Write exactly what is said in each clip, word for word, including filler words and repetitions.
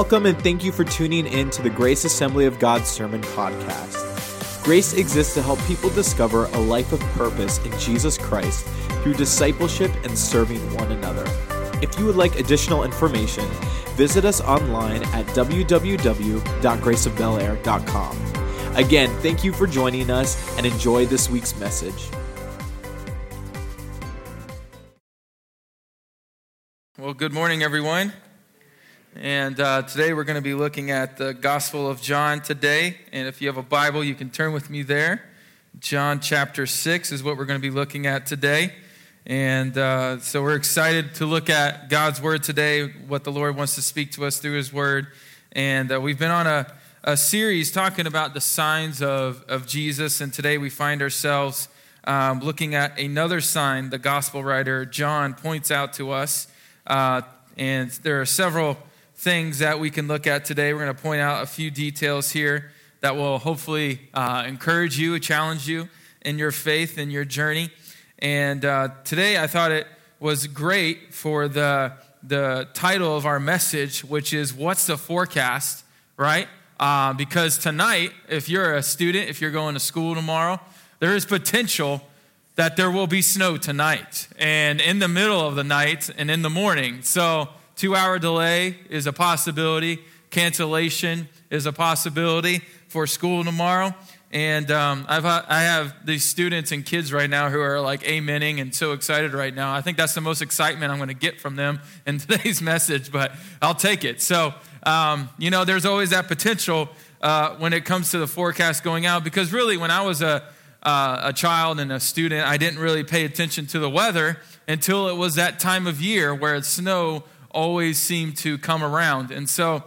Welcome and thank you for tuning in to the Grace Assembly of God Sermon Podcast. Grace exists to help people discover a life of purpose in Jesus Christ through discipleship and serving one another. If you would like additional information, visit us online at w w w dot grace of bel air dot com. Again, thank you for joining us and enjoy this week's message. Well, good morning, everyone. And uh, today we're going to be looking at the Gospel of John today. And if you have a Bible, you can turn with me there. John chapter six is what we're going to be looking at today. And uh, so we're excited to look at God's Word today, what the Lord wants to speak to us through His Word. And uh, we've been on a, a series talking about the signs of, of Jesus. And today we find ourselves um, looking at another sign the Gospel writer John points out to us. Uh, and there are several things that we can look at today. We're going to point out a few details here that will hopefully uh, encourage you, challenge you in your faith and your journey. And uh, today I thought it was great for the, the title of our message, which is, what's the forecast, right? Uh, because tonight, if you're a student, if you're going to school tomorrow, there is potential that there will be snow tonight and in the middle of the night and in the morning. So two-hour delay is a possibility. Cancellation is a possibility for school tomorrow. And um, I've, I have these students and kids right now who are like amening and so excited right now. I think that's the most excitement I'm going to get from them in today's message, but I'll take it. So, um, you know, there's always that potential uh, when it comes to the forecast going out, because really when I was a Uh, a child and a student, I didn't really pay attention to the weather until it was that time of year where snow always seemed to come around. And so,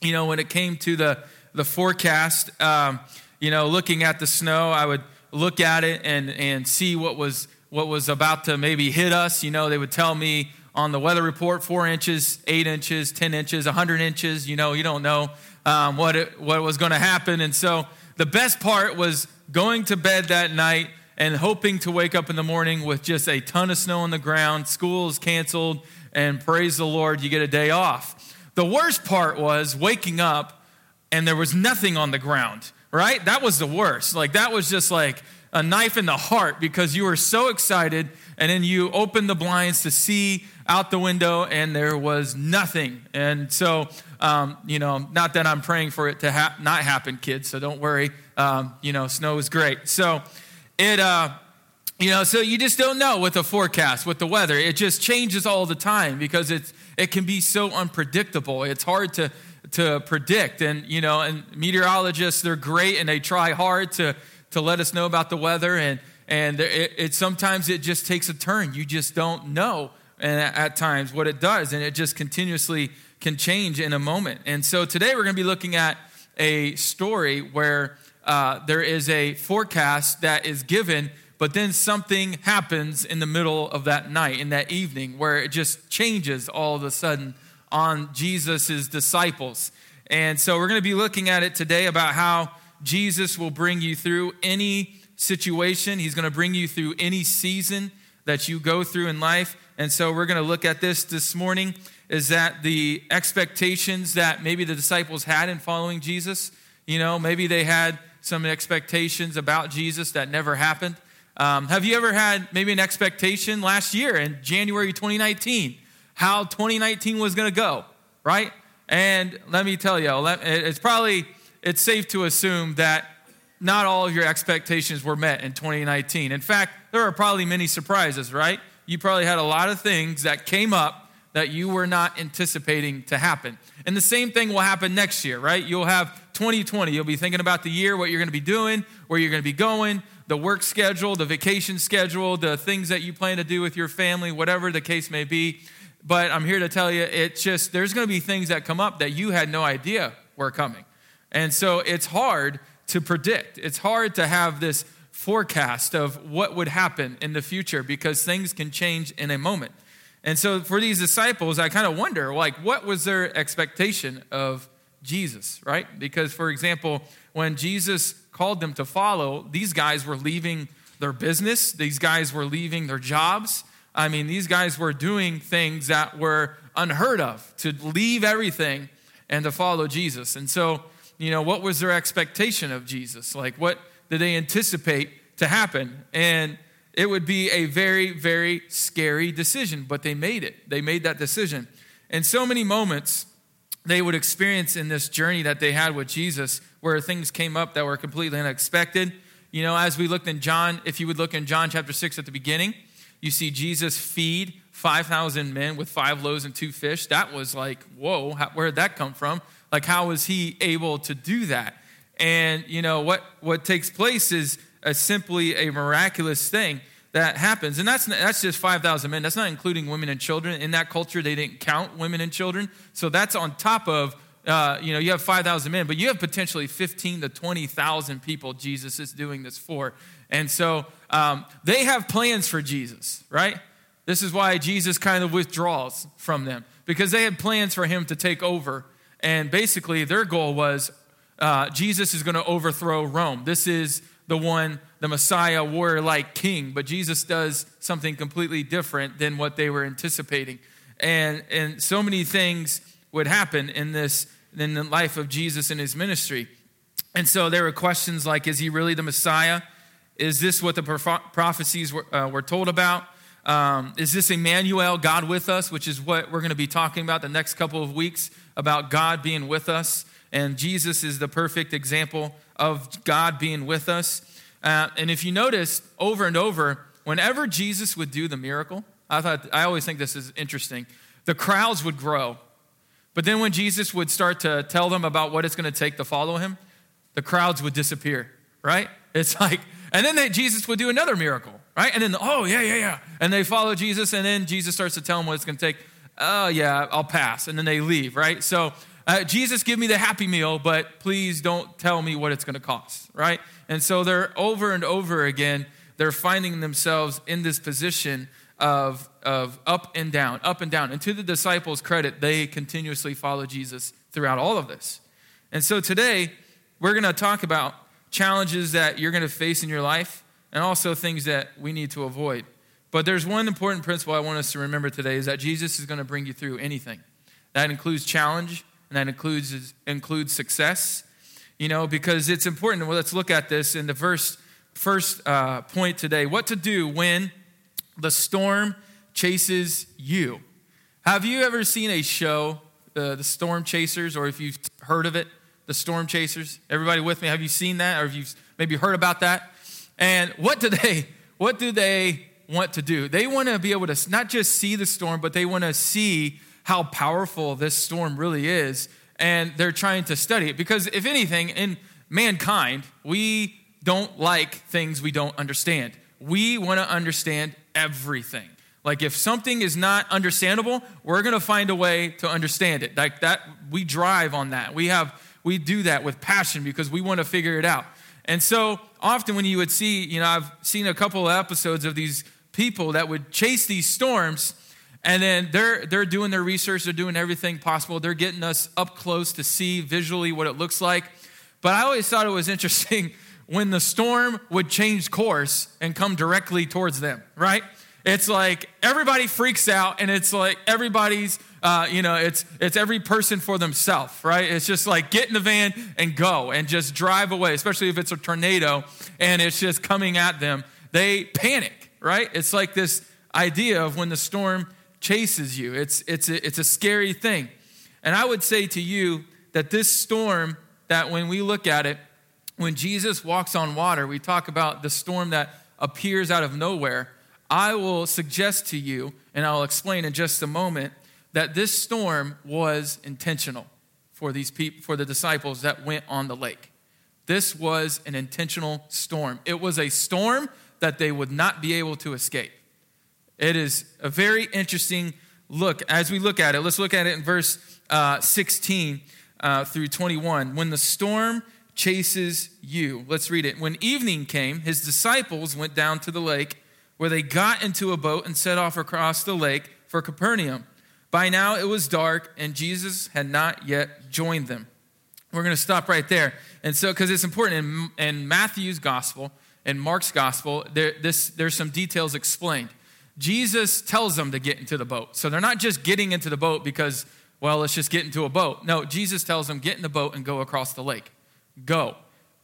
you know, when it came to the, the forecast, um, you know, looking at the snow, I would look at it and, and see what was what was about to maybe hit us. You know, they would tell me on the weather report, four inches, eight inches, ten inches, one hundred inches, you know, you don't know um, what it, what was going to happen. And so the best part was going to bed that night and hoping to wake up in the morning with just a ton of snow on the ground, school's canceled, and praise the Lord, you get a day off. The worst part was waking up and there was nothing on the ground, right? That was the worst. Like, that was just like a knife in the heart, because you were so excited and then you opened the blinds to see out the window and there was nothing. And so, um, you know, not that I'm praying for it to ha- not happen, kids, so don't worry. Um, you know, snow is great. So it, uh, you know, so you just don't know with the forecast, with the weather. It just changes all the time because it's, it can be so unpredictable. It's hard to, to predict. And, you know, and meteorologists, they're great and they try hard to, to let us know about the weather. And, and it, it, sometimes it just takes a turn. You just don't know. And at times what it does, and it just continuously can change in a moment. And so today we're going to be looking at a story where Uh, there is a forecast that is given, but then something happens in the middle of that night, in that evening, where it just changes all of a sudden on Jesus' disciples. And so we're going to be looking at it today about how Jesus will bring you through any situation. He's going to bring you through any season that you go through in life. And so we're going to look at this this morning, is that the expectations that maybe the disciples had in following Jesus, you know, maybe they had some expectations about Jesus that never happened. Um, have you ever had maybe an expectation last year in January twenty nineteen, how twenty nineteen was going to go, right? And let me tell you, it's probably, it's safe to assume that not all of your expectations were met in twenty nineteen. In fact, there are probably many surprises, right? You probably had a lot of things that came up that you were not anticipating to happen. And the same thing will happen next year, right? You'll have twenty twenty, you'll be thinking about the year, what you're going to be doing, where you're going to be going, the work schedule, the vacation schedule, the things that you plan to do with your family, whatever the case may be. But I'm here to tell you, it's just, there's going to be things that come up that you had no idea were coming. And so it's hard to predict. It's hard to have this forecast of what would happen in the future, because things can change in a moment. And so for these disciples, I kind of wonder, like, what was their expectation of Jesus, right? Because, for example, when Jesus called them to follow, these guys were leaving their business. These guys were leaving their jobs. I mean, these guys were doing things that were unheard of, to leave everything and to follow Jesus. And so, you know, what was their expectation of Jesus? Like, what did they anticipate to happen? And it would be a very, very scary decision, but they made it. They made that decision. And so many moments they would experience in this journey that they had with Jesus where things came up that were completely unexpected. You know, as we looked in John, if you would look in John chapter six at the beginning, you see Jesus feed five thousand men with five loaves and two fish. That was like, whoa, how, where did that come from? Like, how was he able to do that? And, you know, what, what takes place is a simply a miraculous thing that happens. And that's that's just five thousand men. That's not including women and children. In that culture, they didn't count women and children. So that's on top of, uh, you know, you have five thousand men, but you have potentially fifteen to twenty thousand people Jesus is doing this for. And so um, they have plans for Jesus, right? This is why Jesus kind of withdraws from them, because they had plans for him to take over. And basically their goal was uh, Jesus is going to overthrow Rome. This is the one, the Messiah, warrior-like king. But Jesus does something completely different than what they were anticipating. And and so many things would happen in this, in the life of Jesus and his ministry. And so there were questions like, is he really the Messiah? Is this what the prof- prophecies were, uh, were told about? Um, is this Emmanuel, God with us, which is what we're going to be talking about the next couple of weeks, about God being with us. And Jesus is the perfect example of God being with us. Uh, and if you notice, over and over, whenever Jesus would do the miracle, I thought I always think this is interesting, the crowds would grow. But then when Jesus would start to tell them about what it's going to take to follow him, the crowds would disappear, right? It's like, and then they, Jesus would do another miracle, right? And then, oh, yeah, yeah, yeah. And they follow Jesus, and then Jesus starts to tell them what it's going to take. Oh, yeah, I'll pass. And then they leave, right? So, Uh, Jesus, give me the happy meal, but please don't tell me what it's going to cost, right? And so they're over and over again, they're finding themselves in this position of, of up and down, up and down. And to the disciples' credit, they continuously follow Jesus throughout all of this. And so today, we're going to talk about challenges that you're going to face in your life and also things that we need to avoid. But there's one important principle I want us to remember today is that Jesus is going to bring you through anything. That includes challenge. And that includes includes success, you know, because it's important. Well, let's look at this in the first, first uh, point today. What to do when the storm chases you. Have you ever seen a show, uh, The Storm Chasers, or if you've heard of it, The Storm Chasers? Everybody with me, have you seen that? Or have you maybe heard about that? And what do they, what do they want to do? They want to be able to not just see the storm, but they want to see how powerful this storm really is, and they're trying to study it. Because if anything, in mankind, we don't like things we don't understand. We want to understand everything. Like if something is not understandable, we're going to find a way to understand it. Like that, we drive on that. We have, we do that with passion because we want to figure it out. And so often when you would see, you know, I've seen a couple of episodes of these people that would chase these storms. And then they're they're doing their research. They're doing everything possible. They're getting us up close to see visually what it looks like. But I always thought it was interesting when the storm would change course and come directly towards them, right? It's like everybody freaks out, and it's like everybody's, uh, you know, it's it's every person for themselves, right? It's just like get in the van and go and just drive away, especially if it's a tornado and it's just coming at them. They panic, right? It's like this idea of when the storm chases you. It's it's a, it's a scary thing. And I would say to you that this storm, that when we look at it, when Jesus walks on water, we talk about the storm that appears out of nowhere. I will suggest to you, and I'll explain in just a moment, that this storm was intentional for these people, for the disciples that went on the lake. This was an intentional storm. It was a storm that they would not be able to escape. It is a very interesting look. As we look at it, let's look at it in verse uh, sixteen uh, through twenty-one. When the storm chases you. Let's read it. When evening came, his disciples went down to the lake, where they got into a boat and set off across the lake for Capernaum. By now it was dark, and Jesus had not yet joined them. We're going to stop right there. And so, because it's important in, in Matthew's gospel and Mark's gospel, there, this, there's some details explained. Jesus tells them to get into the boat. So they're not just getting into the boat because well, let's just get into a boat. No, Jesus tells them, get in the boat and go across the lake. Go.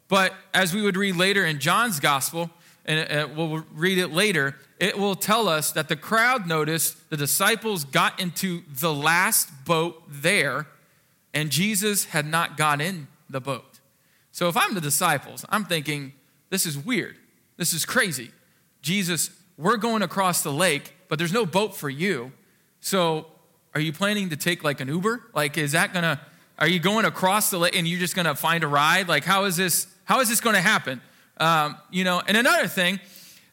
But as we would read later in John's gospel, and we'll read it later, it will tell us that the crowd noticed the disciples got into the last boat there, and Jesus had not got in the boat. So if I'm the disciples, I'm thinking, this is weird. This is crazy. Jesus, we're going across the lake, but there's no boat for you. So are you planning to take like an Uber? Like, is that going to, are you going across the lake and you're just going to find a ride? Like, how is this, how is this going to happen? Um, you know, and another thing,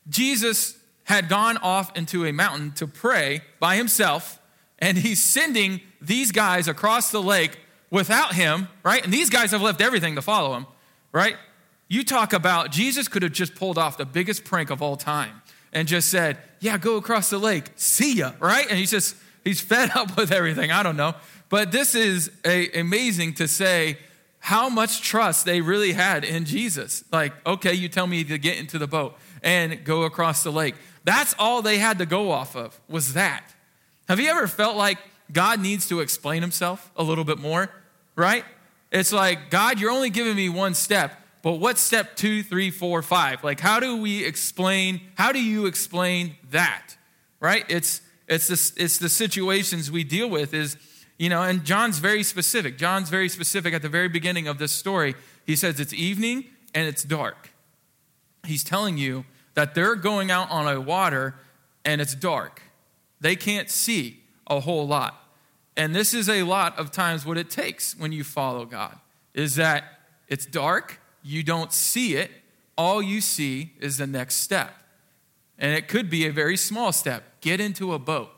Jesus had gone off into a mountain to pray by himself, and he's sending these guys across the lake without him, right? And these guys have left everything to follow him, right? You talk about Jesus could have just pulled off the biggest prank of all time and just said, yeah, go across the lake, see ya, right? And he's just, he's fed up with everything. I don't know. But this is a, amazing to say how much trust they really had in Jesus. Like, okay, you tell me to get into the boat and go across the lake. That's all they had to go off of, was that. Have you ever felt like God needs to explain himself a little bit more, right? It's like, God, you're only giving me one step, but what's step two, three, four, five? Like, how do we explain, how do you explain that, right? It's it's the, it's the situations we deal with is, you know, and John's very specific. John's very specific at the very beginning of this story. He says it's evening and it's dark. He's telling you that they're going out on a water and it's dark. They can't see a whole lot. And this is a lot of times what it takes when you follow God, is that it's dark, you don't see it, all you see is the next step. And it could be a very small step. Get into a boat.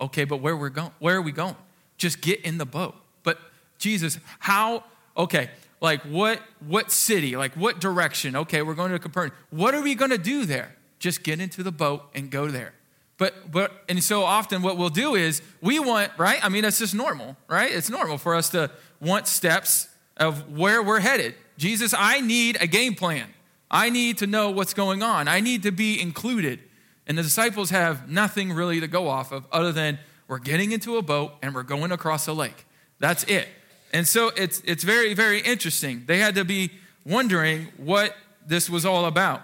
Okay, but where we're going? Where are we going? Just get in the boat. But Jesus, how, okay, like what what city? Like what direction? Okay, we're going to Capernaum. What are we going to do there? Just get into the boat and go there. But, but and so often what we'll do is we want, right? I mean, that's just normal, right? It's normal for us to want steps of where we're headed. Jesus, I need a game plan. I need to know what's going on. I need to be included. And the disciples have nothing really to go off of other than, we're getting into a boat and we're going across a lake. That's it. And so it's it's very, very interesting. They had to be wondering what this was all about.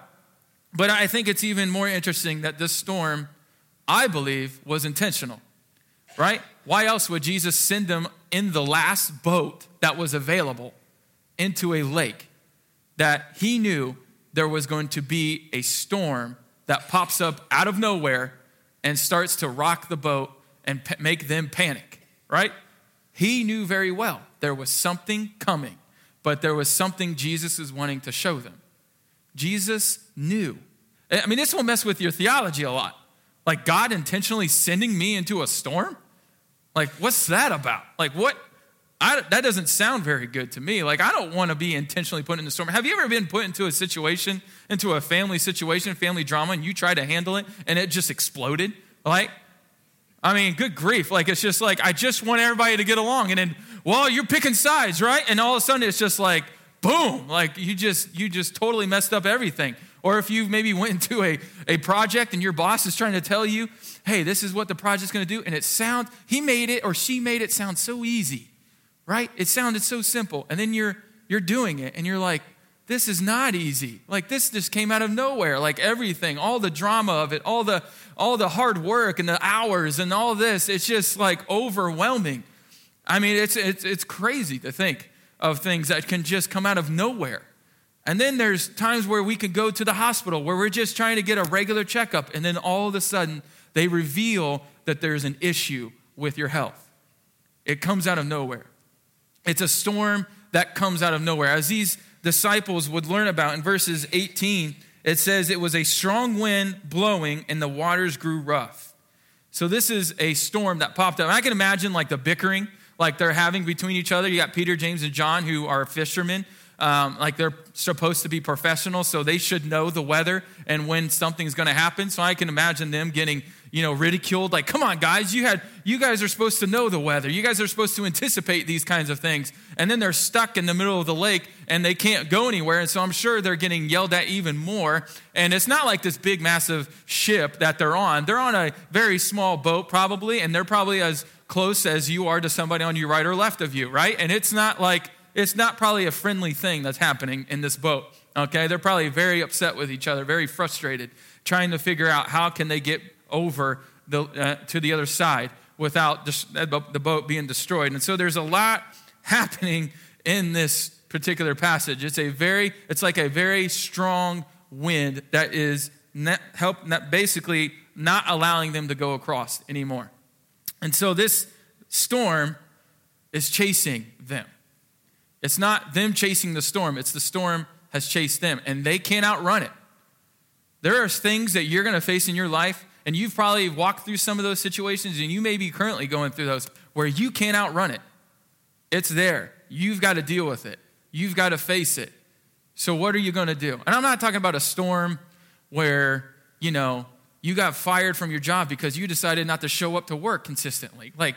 But I think it's even more interesting that this storm, I believe, was intentional, right? Why else would Jesus send them in the last boat that was available into a lake that he knew there was going to be a storm that pops up out of nowhere and starts to rock the boat and make them panic, right? He knew very well there was something coming, but there was something Jesus is wanting to show them. Jesus knew. I mean, this will mess with your theology a lot. Like, God intentionally sending me into a storm? Like, what's that about? Like, what? I, that doesn't sound very good to me. Like, I don't want to be intentionally put in a storm. Have you ever been put into a situation, into a family situation, family drama, and you try to handle it, and it just exploded? Like, I mean, good grief. Like, it's just like, I just want everybody to get along. And then, well, you're picking sides, right? And all of a sudden, it's just like, boom. Like, you just you just totally messed up everything. Or if you maybe went into a, a project and your boss is trying to tell you, hey, this is what the project's going to do. And it sounds, he made it or she made it sound so easy, right? It sounded so simple. And then you're you're doing it. And you're like, this is not easy. Like, this just came out of nowhere. Like, everything, all the drama of it, all the all the hard work and the hours and all this, it's just like overwhelming. I mean, it's it's it's crazy to think of things that can just come out of nowhere. And then there's times where we could go to the hospital where we're just trying to get a regular checkup, and then all of a sudden they reveal that there's an issue with your health. It comes out of nowhere. It's a storm that comes out of nowhere. As these disciples would learn about in verses eighteen, it says it was a strong wind blowing and the waters grew rough. So this is a storm that popped up. And I can imagine like the bickering, like they're having between each other. You got Peter, James, and John, who are fishermen. Um, like they're supposed to be professionals, so they should know the weather and when something's going to happen. So I can imagine them getting, you know, ridiculed. Like, come on, guys, you had, you guys are supposed to know the weather. You guys are supposed to anticipate these kinds of things. And then they're stuck in the middle of the lake and they can't go anywhere. And so I'm sure they're getting yelled at even more. And it's not like this big, massive ship that they're on. They're on a very small boat probably, and they're probably as close as you are to somebody on your right or left of you, right? And it's not like, it's not probably a friendly thing that's happening in this boat, okay? They're probably very upset with each other, very frustrated, trying to figure out how can they get over the uh, to the other side without dis- the boat being destroyed. And so there's a lot happening in this particular passage. It's a very, it's like a very strong wind that is not help, not basically not allowing them to go across anymore. And so this storm is chasing them. It's not them chasing the storm. It's the storm has chased them, and they can't outrun it. There are things that you're going to face in your life, and you've probably walked through some of those situations, and you may be currently going through those where you can't outrun it. It's there. You've got to deal with it. You've got to face it. So what are you going to do? And I'm not talking about a storm where, you know, you got fired from your job because you decided not to show up to work consistently. Like,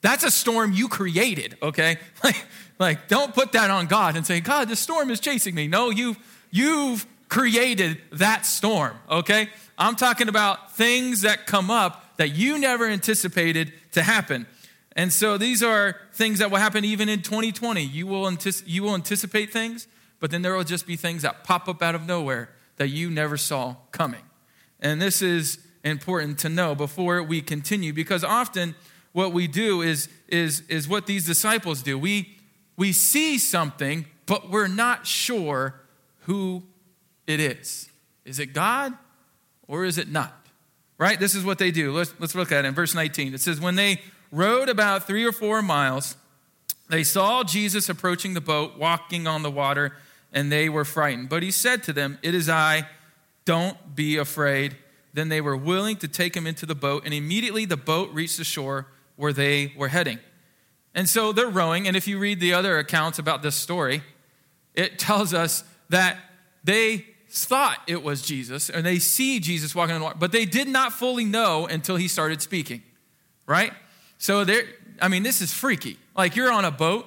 that's a storm you created, okay? Like, like don't put that on God and say, God, this storm is chasing me. No, you've, you've created that storm, okay? I'm talking about things that come up that you never anticipated to happen. And so these are things that will happen even in twenty twenty. You will, antici- you will anticipate things, but then there will just be things that pop up out of nowhere that you never saw coming. And this is important to know before we continue, because often what we do is, is, is what these disciples do. We, we see something, but we're not sure who it is. Is it God or is it not? Right? This is what they do. Let's, let's look at it in verse nineteen. It says, when they rowed about three or four miles, they saw Jesus approaching the boat, walking on the water, and they were frightened. But he said to them, it is I, don't be afraid. Then they were willing to take him into the boat, and immediately the boat reached the shore where they were heading. And so they're rowing, and if you read the other accounts about this story, it tells us that they thought it was Jesus, and they see Jesus walking on the water, but they did not fully know until he started speaking, right? So, there. I mean, this is freaky. Like, you're on a boat,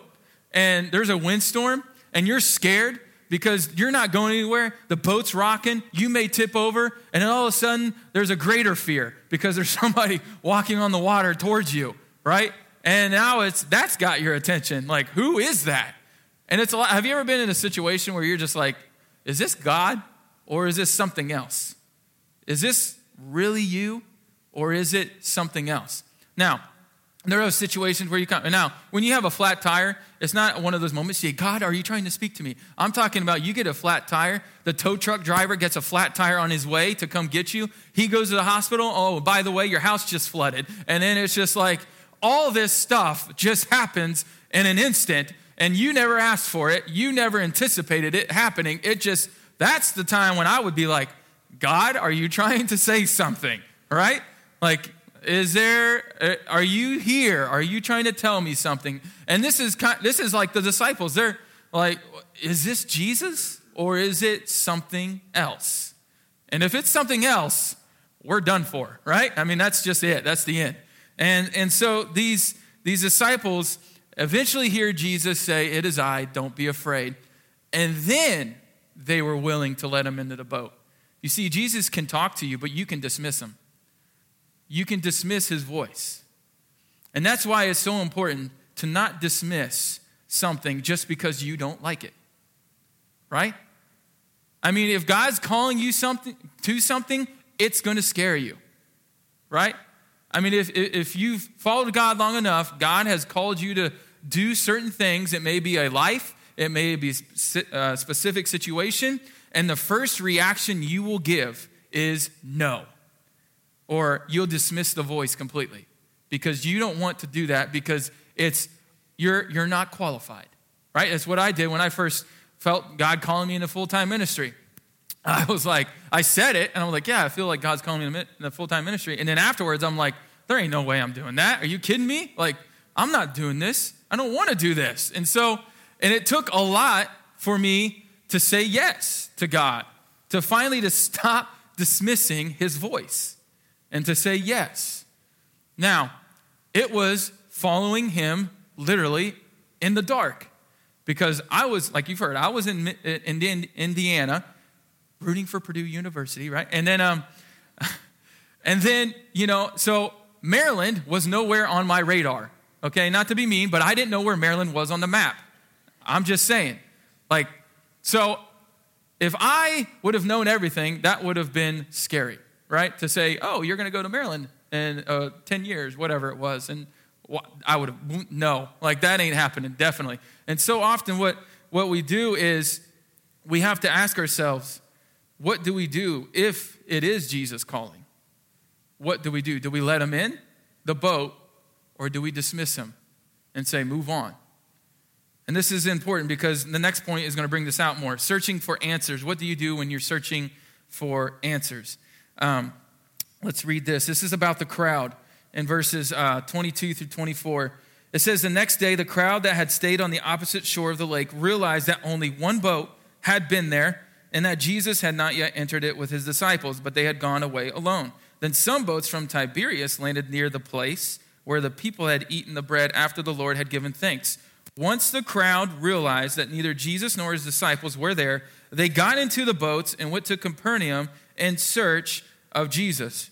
and there's a windstorm, and you're scared because you're not going anywhere. The boat's rocking. You may tip over, and then all of a sudden, there's a greater fear because there's somebody walking on the water towards you, right? And now it's that's got your attention. Like, who is that? And it's a lot. Have you ever been in a situation where you're just like, is this God or is this something else? Is this really you or is it something else? Now, there are situations where you come. Now, when you have a flat tire, it's not one of those moments, you say, God, are you trying to speak to me? I'm talking about you get a flat tire. The tow truck driver gets a flat tire on his way to come get you. He goes to the hospital. Oh, by the way, your house just flooded. And then it's just like all this stuff just happens in an instant, and you never asked for it. You never anticipated it happening. It just, that's the time when I would be like, God, are you trying to say something? Right? Like, Is there, are you here? Are you trying to tell me something? And this is kind, this is like the disciples. They're like, is this Jesus or is it something else? And if it's something else, we're done for, right? I mean, that's just it. That's the end. And and so these, these disciples eventually hear Jesus say, it is I, don't be afraid. And then they were willing to let him into the boat. You see, Jesus can talk to you, but you can dismiss him. You can dismiss his voice. And that's why it's so important to not dismiss something just because you don't like it, right? I mean, if God's calling you something to something, it's going to scare you, right? I mean, if if you've followed God long enough, God has called you to do certain things. It may be a life. It may be a specific situation. And the first reaction you will give is no. Or you'll dismiss the voice completely because you don't want to do that because it's you're you're not qualified, right? That's what I did when I first felt God calling me into full-time ministry. I was like, I said it, and I'm like, yeah, I feel like God's calling me into full-time ministry. And then afterwards, I'm like, there ain't no way I'm doing that. Are you kidding me? Like, I'm not doing this. I don't want to do this. And so, and it took a lot for me to say yes to God, to finally to stop dismissing his voice. And to say yes. Now, it was following him literally in the dark. Because I was, like you've heard, I was in Indiana rooting for Purdue University, right? And then, um, and then you know, so Maryland was nowhere on my radar. Okay, not to be mean, but I didn't know where Maryland was on the map. I'm just saying. Like, so if I would have known everything, that would have been scary, right? To say, oh, you're going to go to Maryland in uh, ten years, whatever it was. And I would have, no, like that ain't happening, definitely. And so often what, what we do is we have to ask ourselves, what do we do if it is Jesus calling? What do we do? Do we let him in the boat, or do we dismiss him and say, move on? And this is important because the next point is going to bring this out more. Searching for answers. What do you do when you're searching for answers? Um, let's read this. This is about the crowd in verses uh, twenty-two through twenty-four. It says, the next day, the crowd that had stayed on the opposite shore of the lake realized that only one boat had been there and that Jesus had not yet entered it with his disciples, but they had gone away alone. Then some boats from Tiberias landed near the place where the people had eaten the bread after the Lord had given thanks. Once the crowd realized that neither Jesus nor his disciples were there, they got into the boats and went to Capernaum in search of Jesus.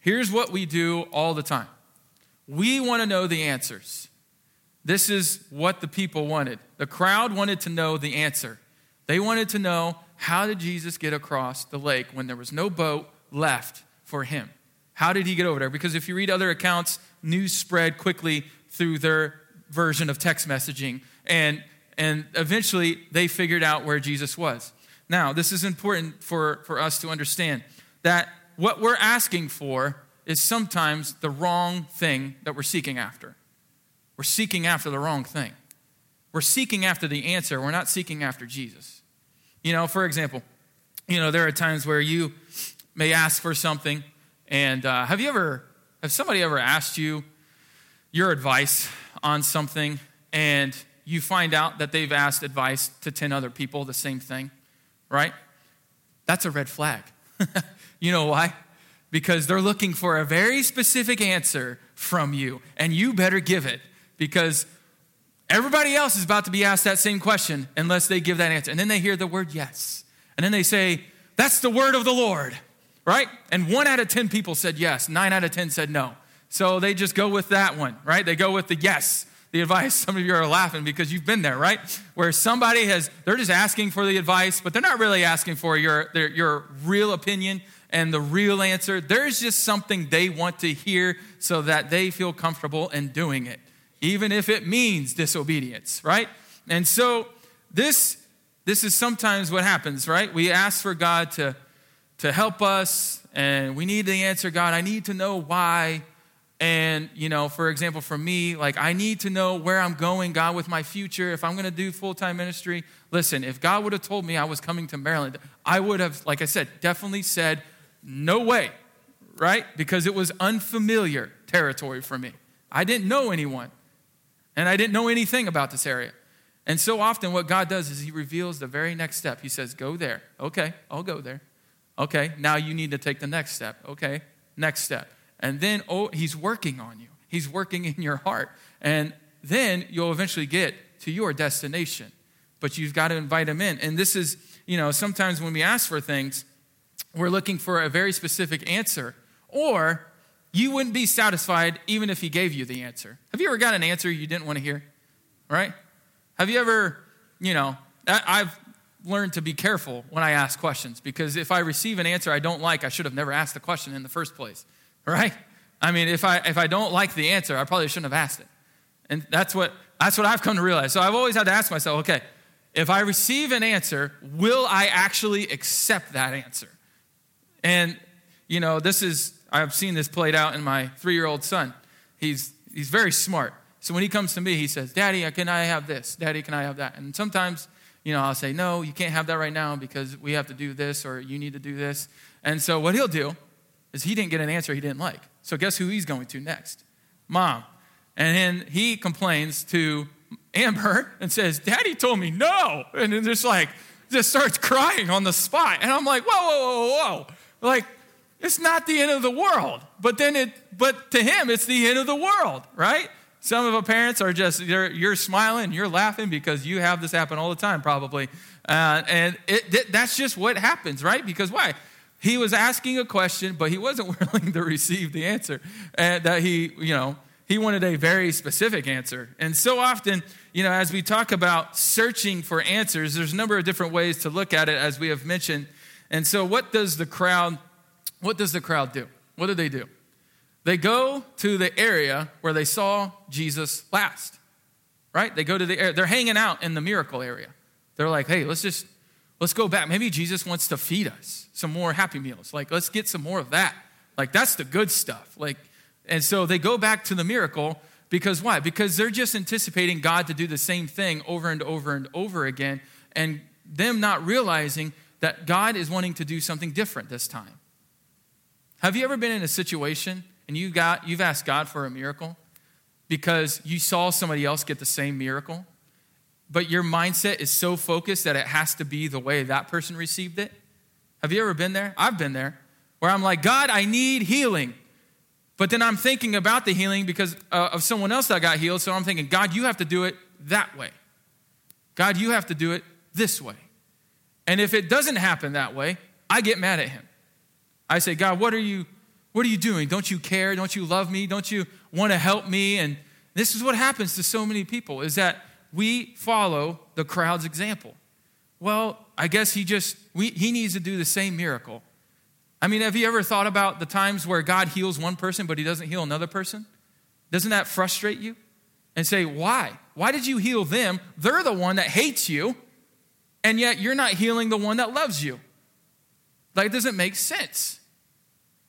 Here's what we do all the time. We want to know the answers. This is what the people wanted. The crowd wanted to know the answer. They wanted to know, how did Jesus get across the lake when there was no boat left for him? How did he get over there? Because if you read other accounts, news spread quickly through their version of text messaging, and and eventually they figured out where Jesus was. Now, this is important for, for us to understand that what we're asking for is sometimes the wrong thing that we're seeking after. We're seeking after the wrong thing. We're seeking after the answer. We're not seeking after Jesus. You know, for example, you know, there are times where you may ask for something, and uh, have you ever, have somebody ever asked you your advice on something, and you find out that they've asked advice to ten other people, the same thing, right? That's a red flag. You know why? Because they're looking for a very specific answer from you, and you better give it, because everybody else is about to be asked that same question unless they give that answer. And then they hear the word yes, and then they say, that's the word of the Lord, right? And one out of ten people said yes, nine out of ten said no. So they just go with that one, right? They go with the yes, the advice. Some of you are laughing because you've been there, right? Where somebody has, they're just asking for the advice, but they're not really asking for your, their, your real opinion and the real answer. There's just something they want to hear so that they feel comfortable in doing it, even if it means disobedience, right? And so this, this is sometimes what happens, right? We ask for God to, to help us, and we need the answer. God, I need to know why. And, you know, for example, for me, like, I need to know where I'm going, God, with my future. If I'm going to do full-time ministry, listen, if God would have told me I was coming to Maryland, I would have, like I said, definitely said, no way, right? Because it was unfamiliar territory for me. I didn't know anyone, and I didn't know anything about this area. And so often what God does is he reveals the very next step. He says, go there. Okay, I'll go there. Okay, now you need to take the next step. Okay, next step. And then, oh, he's working on you. He's working in your heart. And then you'll eventually get to your destination. But you've got to invite him in. And this is, you know, sometimes when we ask for things, we're looking for a very specific answer. Or you wouldn't be satisfied even if he gave you the answer. Have you ever got an answer you didn't want to hear? Right? Have you ever, you know, I've learned to be careful when I ask questions. Because if I receive an answer I don't like, I should have never asked the question in the first place. Right? I mean, if I if I don't like the answer, I probably shouldn't have asked it. And that's what that's what I've come to realize. So I've always had to ask myself, okay, if I receive an answer, will I actually accept that answer? And, you know, this is, I've seen this played out in my three-year-old son. He's he's very smart. So when he comes to me, he says, Daddy, can I have this? Daddy, can I have that? And sometimes, you know, I'll say, no, you can't have that right now because we have to do this, or you need to do this. And so what he'll do is he didn't get an answer he didn't like. So guess who he's going to next? Mom. And then he complains to Amber and says, Daddy told me no. And then just like, just starts crying on the spot. And I'm like, whoa, whoa, whoa, whoa. Like, it's not the end of the world. But then it, but to him, it's the end of the world, right? Some of our parents are just, you're smiling, you're laughing because you have this happen all the time probably. Uh, and it, that's just what happens, right? Because why? He was asking a question, but he wasn't willing to receive the answer. And that he, you know, he wanted a very specific answer. And so often, you know, as we talk about searching for answers, there's a number of different ways to look at it, as we have mentioned. And so what does the crowd, what does the crowd do? What do they do? They go to the area where they saw Jesus last, right? They go to the area. They're hanging out in the miracle area. They're like, hey, let's just, let's go back. Maybe Jesus wants to feed us some more Happy Meals. Like, let's get some more of that. Like, that's the good stuff. Like, and so they go back to the miracle because why? Because they're just anticipating God to do the same thing over and over and over again, and them not realizing that God is wanting to do something different this time. Have you ever been in a situation and you got, you've asked God for a miracle because you saw somebody else get the same miracle, but your mindset is so focused that it has to be the way that person received it? Have you ever been there? I've been there, where I'm like, God, I need healing. But then I'm thinking about the healing because uh, of someone else that got healed, so I'm thinking, God, you have to do it that way. God, you have to do it this way. And if it doesn't happen that way, I get mad at him. I say, God, what are you What are you doing? Don't you care? Don't you love me? Don't you want to help me? And this is what happens to so many people, is that we follow the crowd's example. Well, I guess he just, we, he needs to do the same miracle. I mean, have you ever thought about the times where God heals one person, but he doesn't heal another person? Doesn't that frustrate you? And say, why? Why did you heal them? They're the one that hates you, and yet you're not healing the one that loves you. Like, it doesn't make sense.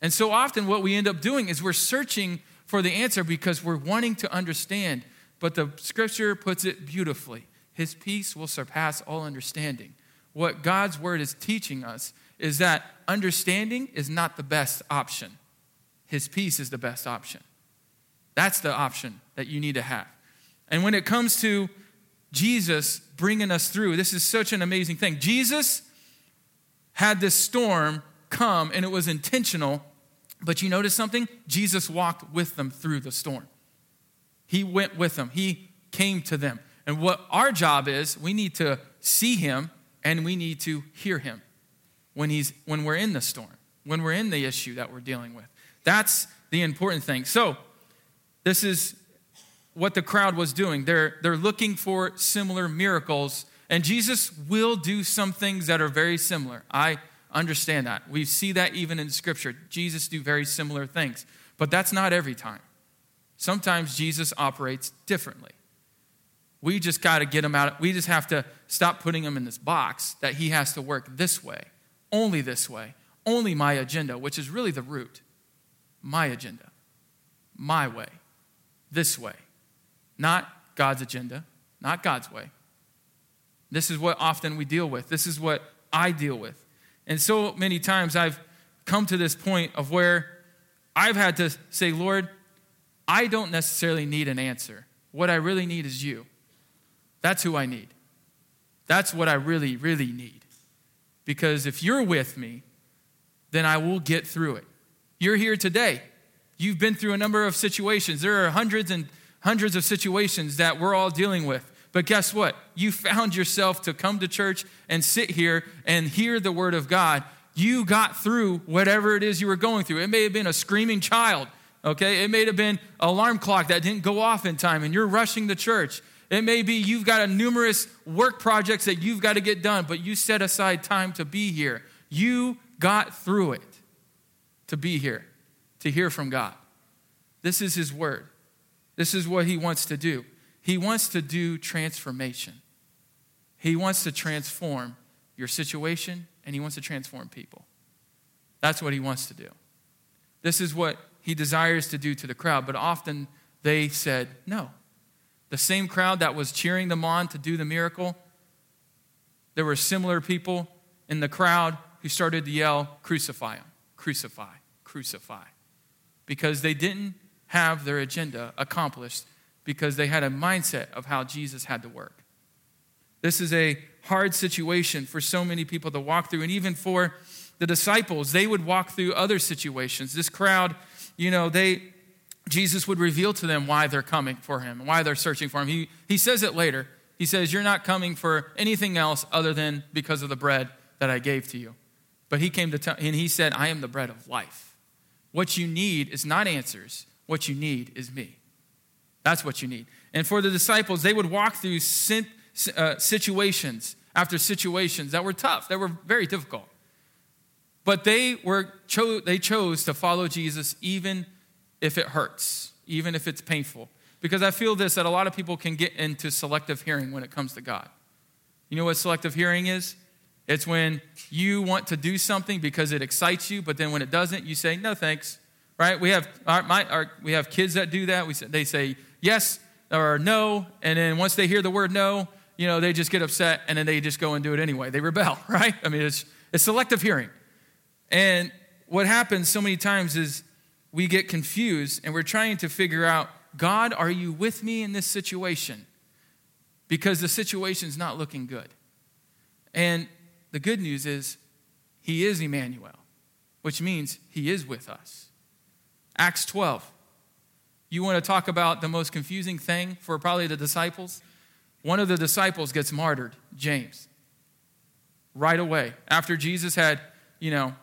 And so often what we end up doing is we're searching for the answer because we're wanting to understand. But the scripture puts it beautifully. His peace will surpass all understanding. What God's word is teaching us is that understanding is not the best option. His peace is the best option. That's the option that you need to have. And when it comes to Jesus bringing us through, this is such an amazing thing. Jesus had this storm come, and it was intentional, but you notice something? Jesus walked with them through the storm. He went with them. He came to them. And what our job is, we need to see him and we need to hear him when he's when we're in the storm, when we're in the issue that we're dealing with. That's the important thing. So this is what the crowd was doing. They're, they're looking for similar miracles, and Jesus will do some things that are very similar. I understand that. We see that even in Scripture. Jesus do very similar things. But that's not every time. Sometimes Jesus operates differently. We just got to get him out. We just have to stop putting him in this box that he has to work this way, only this way, only my agenda, which is really the root. My agenda, my way, this way, not God's agenda, not God's way. This is what often we deal with. This is what I deal with. And so many times I've come to this point of where I've had to say, Lord, I don't necessarily need an answer. What I really need is you. That's who I need. That's what I really, really need. Because if you're with me, then I will get through it. You're here today. You've been through a number of situations. There are hundreds and hundreds of situations that we're all dealing with. But guess what? You found yourself to come to church and sit here and hear the word of God. You got through whatever it is you were going through. It may have been a screaming child, okay? It may have been an alarm clock that didn't go off in time and you're rushing to church. It may be you've got a numerous work projects that you've got to get done, but you set aside time to be here. You got through it to be here, to hear from God. This is his word. This is what he wants to do. He wants to do transformation. He wants to transform your situation, and he wants to transform people. That's what he wants to do. This is what he desires to do to the crowd, but often they said no. The same crowd that was cheering them on to do the miracle, there were similar people in the crowd who started to yell, crucify him, crucify, crucify, because they didn't have their agenda accomplished, because they had a mindset of how Jesus had to work. This is a hard situation for so many people to walk through, and even for the disciples, they would walk through other situations. This crowd, you know, they Jesus would reveal to them why they're coming for him, why they're searching for him. He, he says it later. He says, you're not coming for anything else other than because of the bread that I gave to you. But he came to tell, and he said, I am the bread of life. What you need is not answers. What you need is me. That's what you need. And for the disciples, they would walk through situations after situations that were tough, that were very difficult. But they were cho- they chose to follow Jesus even if it hurts, even if it's painful. Because I feel this, that a lot of people can get into selective hearing when it comes to God. You know what selective hearing is? It's when you want to do something because it excites you, but then when it doesn't, you say, no thanks, right? We have our, my, our, we have kids that do that. We say, they say yes or no, and then once they hear the word no, you know, they just get upset, and then they just go and do it anyway. They rebel, right? I mean, it's it's selective hearing. And what happens so many times is we get confused, and we're trying to figure out, God, are you with me in this situation? Because the situation's not looking good. And the good news is he is Emmanuel, which means he is with us. Acts twelve. You want to talk about the most confusing thing for probably the disciples? One of the disciples gets martyred, James. Right away. After Jesus had, you know,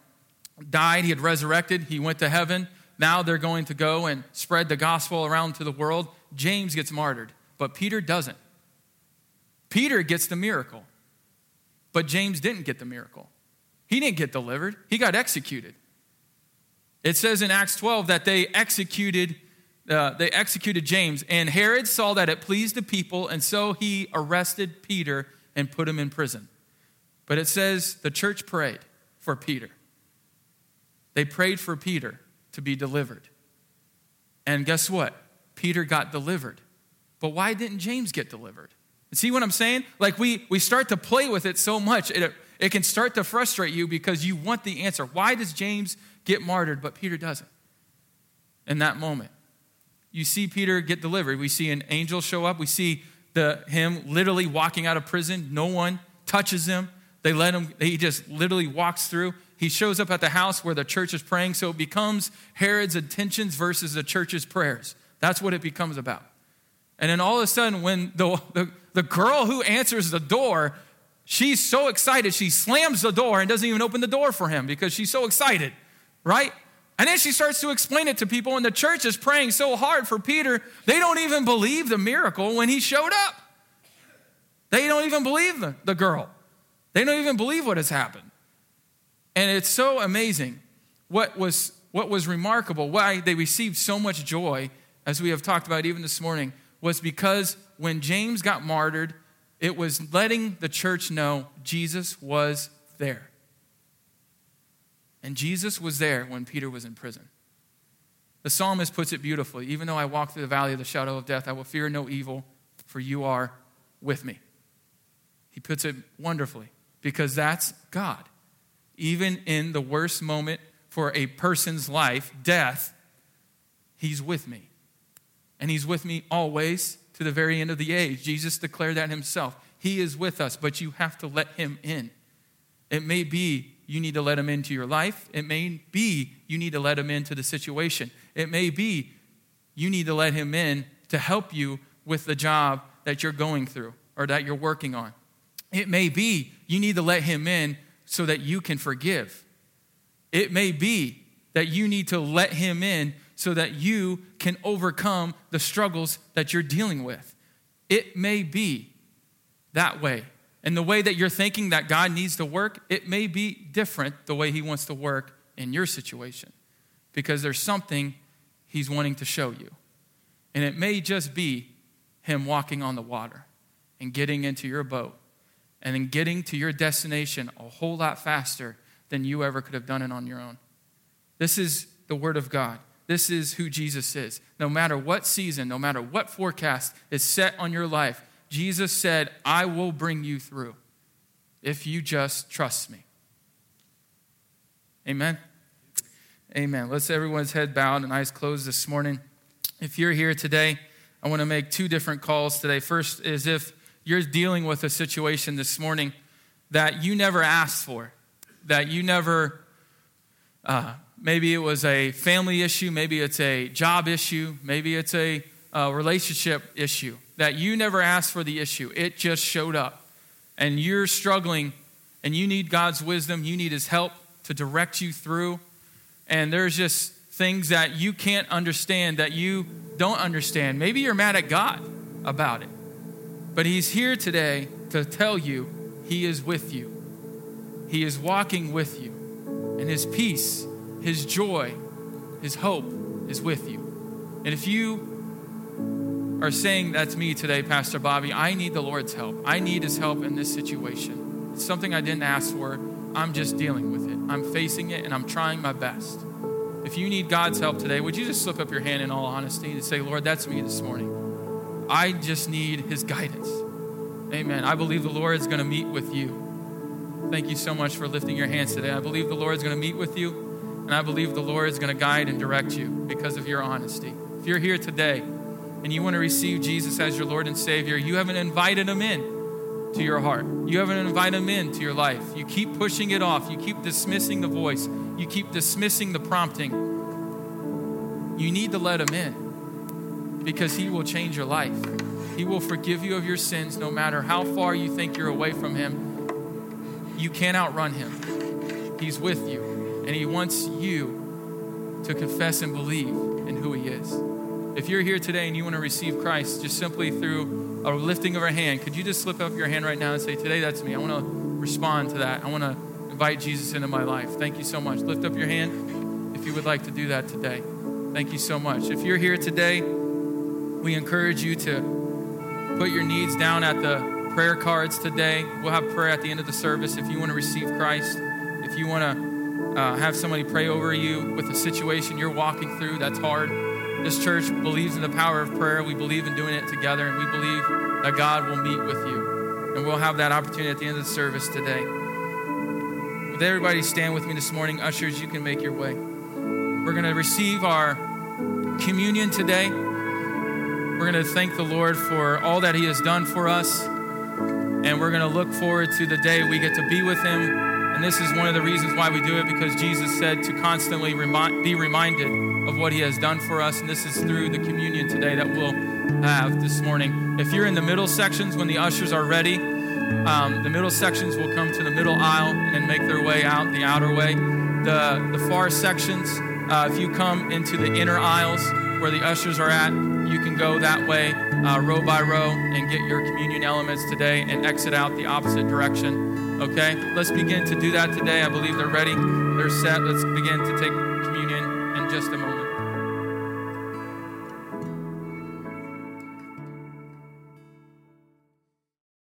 died, he had resurrected, he went to heaven. Now they're going to go and spread the gospel around to the world. James gets martyred, but Peter doesn't. Peter gets the miracle, but James didn't get the miracle. He didn't get delivered. He got executed. It says in Acts twelve that they executed uh, they executed James, and Herod saw that it pleased the people, and so he arrested Peter and put him in prison. But it says the church prayed for Peter. They prayed for Peter to be delivered. And guess what? Peter got delivered. But why didn't James get delivered? See what I'm saying? Like we we start to play with it so much, it, it can start to frustrate you because you want the answer. Why does James get martyred but Peter doesn't? In that moment, you see Peter get delivered. We see an angel show up. We see the him literally walking out of prison. No one touches him. They let him, he just literally walks through. He shows up at the house where the church is praying, so it becomes Herod's intentions versus the church's prayers. That's what it becomes about. And then all of a sudden, when the, the, the girl who answers the door, she's so excited, she slams the door and doesn't even open the door for him because she's so excited, right? And then she starts to explain it to people, and the church is praying so hard for Peter, they don't even believe the miracle when he showed up. They don't even believe the, the girl. They don't even believe what has happened. And it's so amazing what was what was remarkable, why they received so much joy, as we have talked about even this morning, was because when James got martyred, it was letting the church know Jesus was there. And Jesus was there when Peter was in prison. The psalmist puts it beautifully. Even though I walk through the valley of the shadow of death, I will fear no evil, for you are with me. He puts it wonderfully, because that's God. Even in the worst moment for a person's life, death, he's with me. And he's with me always to the very end of the age. Jesus declared that himself. He is with us, but you have to let him in. It may be you need to let him into your life. It may be you need to let him into the situation. It may be you need to let him in to help you with the job that you're going through or that you're working on. It may be you need to let him in so that you can forgive. It may be that you need to let him in so that you can overcome the struggles that you're dealing with. It may be that way. And the way that you're thinking that God needs to work, it may be different the way he wants to work in your situation, because there's something he's wanting to show you. And it may just be him walking on the water and getting into your boat and then getting to your destination a whole lot faster than you ever could have done it on your own. This is the word of God. This is who Jesus is. No matter what season, no matter what forecast is set on your life, Jesus said, I will bring you through if you just trust me. Amen? Amen. Let's everyone's head bowed and eyes closed this morning. If you're here today, I want to make two different calls today. First is if you're dealing with a situation this morning that you never asked for, that you never, uh, maybe it was a family issue, maybe it's a job issue, maybe it's a uh, relationship issue, that you never asked for the issue. It just showed up, and you're struggling, and you need God's wisdom, you need his help, to direct you through. And there's just things that you can't understand, that you don't understand. Maybe you're mad at God about it. But he's here today to tell you he is with you. He is walking with you. And his peace, his joy, his hope is with you. And if you are saying, that's me today, Pastor Bobby, I need the Lord's help. I need his help in this situation. It's something I didn't ask for. I'm just dealing with it. I'm facing it and I'm trying my best. If you need God's help today, would you just slip up your hand in all honesty and say, Lord, that's me this morning. I just need his guidance. Amen. I believe the Lord is going to meet with you. Thank you so much for lifting your hands today. I believe the Lord is going to meet with you, and I believe the Lord is going to guide and direct you because of your honesty. If you're here today and you want to receive Jesus as your Lord and Savior, you haven't invited him in to your heart. You haven't invited him into your life. You keep pushing it off. You keep dismissing the voice. You keep dismissing the prompting. You need to let him in because he will change your life. He will forgive you of your sins no matter how far you think you're away from him. You can't outrun him. He's with you, and he wants you to confess and believe in who he is. If you're here today and you want to receive Christ just simply through a lifting of a hand, could you just slip up your hand right now and say, today, that's me. I want to respond to that. I want to invite Jesus into my life. Thank you so much. Lift up your hand if you would like to do that today. Thank you so much. If you're here today, we encourage you to put your needs down at the prayer cards today. We'll have prayer at the end of the service if you want to receive Christ. If you want to uh, have somebody pray over you with a situation you're walking through that's hard, this church believes in the power of prayer. We believe in doing it together, and we believe that God will meet with you. And we'll have that opportunity at the end of the service today. With everybody stand with me this morning. Ushers, you can make your way. We're going to receive our communion today. We're going to thank the Lord for all that he has done for us. And we're going to look forward to the day we get to be with him. And this is one of the reasons why we do it, because Jesus said to constantly remind, be reminded of what he has done for us, and this is through the communion today that we'll have this morning. If you're in the middle sections, when the ushers are ready, um, the middle sections will come to the middle aisle and then make their way out the outer way. The, the far sections, uh, if you come into the inner aisles where the ushers are at, you can go that way uh, row by row and get your communion elements today and exit out the opposite direction, okay? Let's begin to do that today. I believe they're ready. They're set. Let's begin to take communion in just a moment.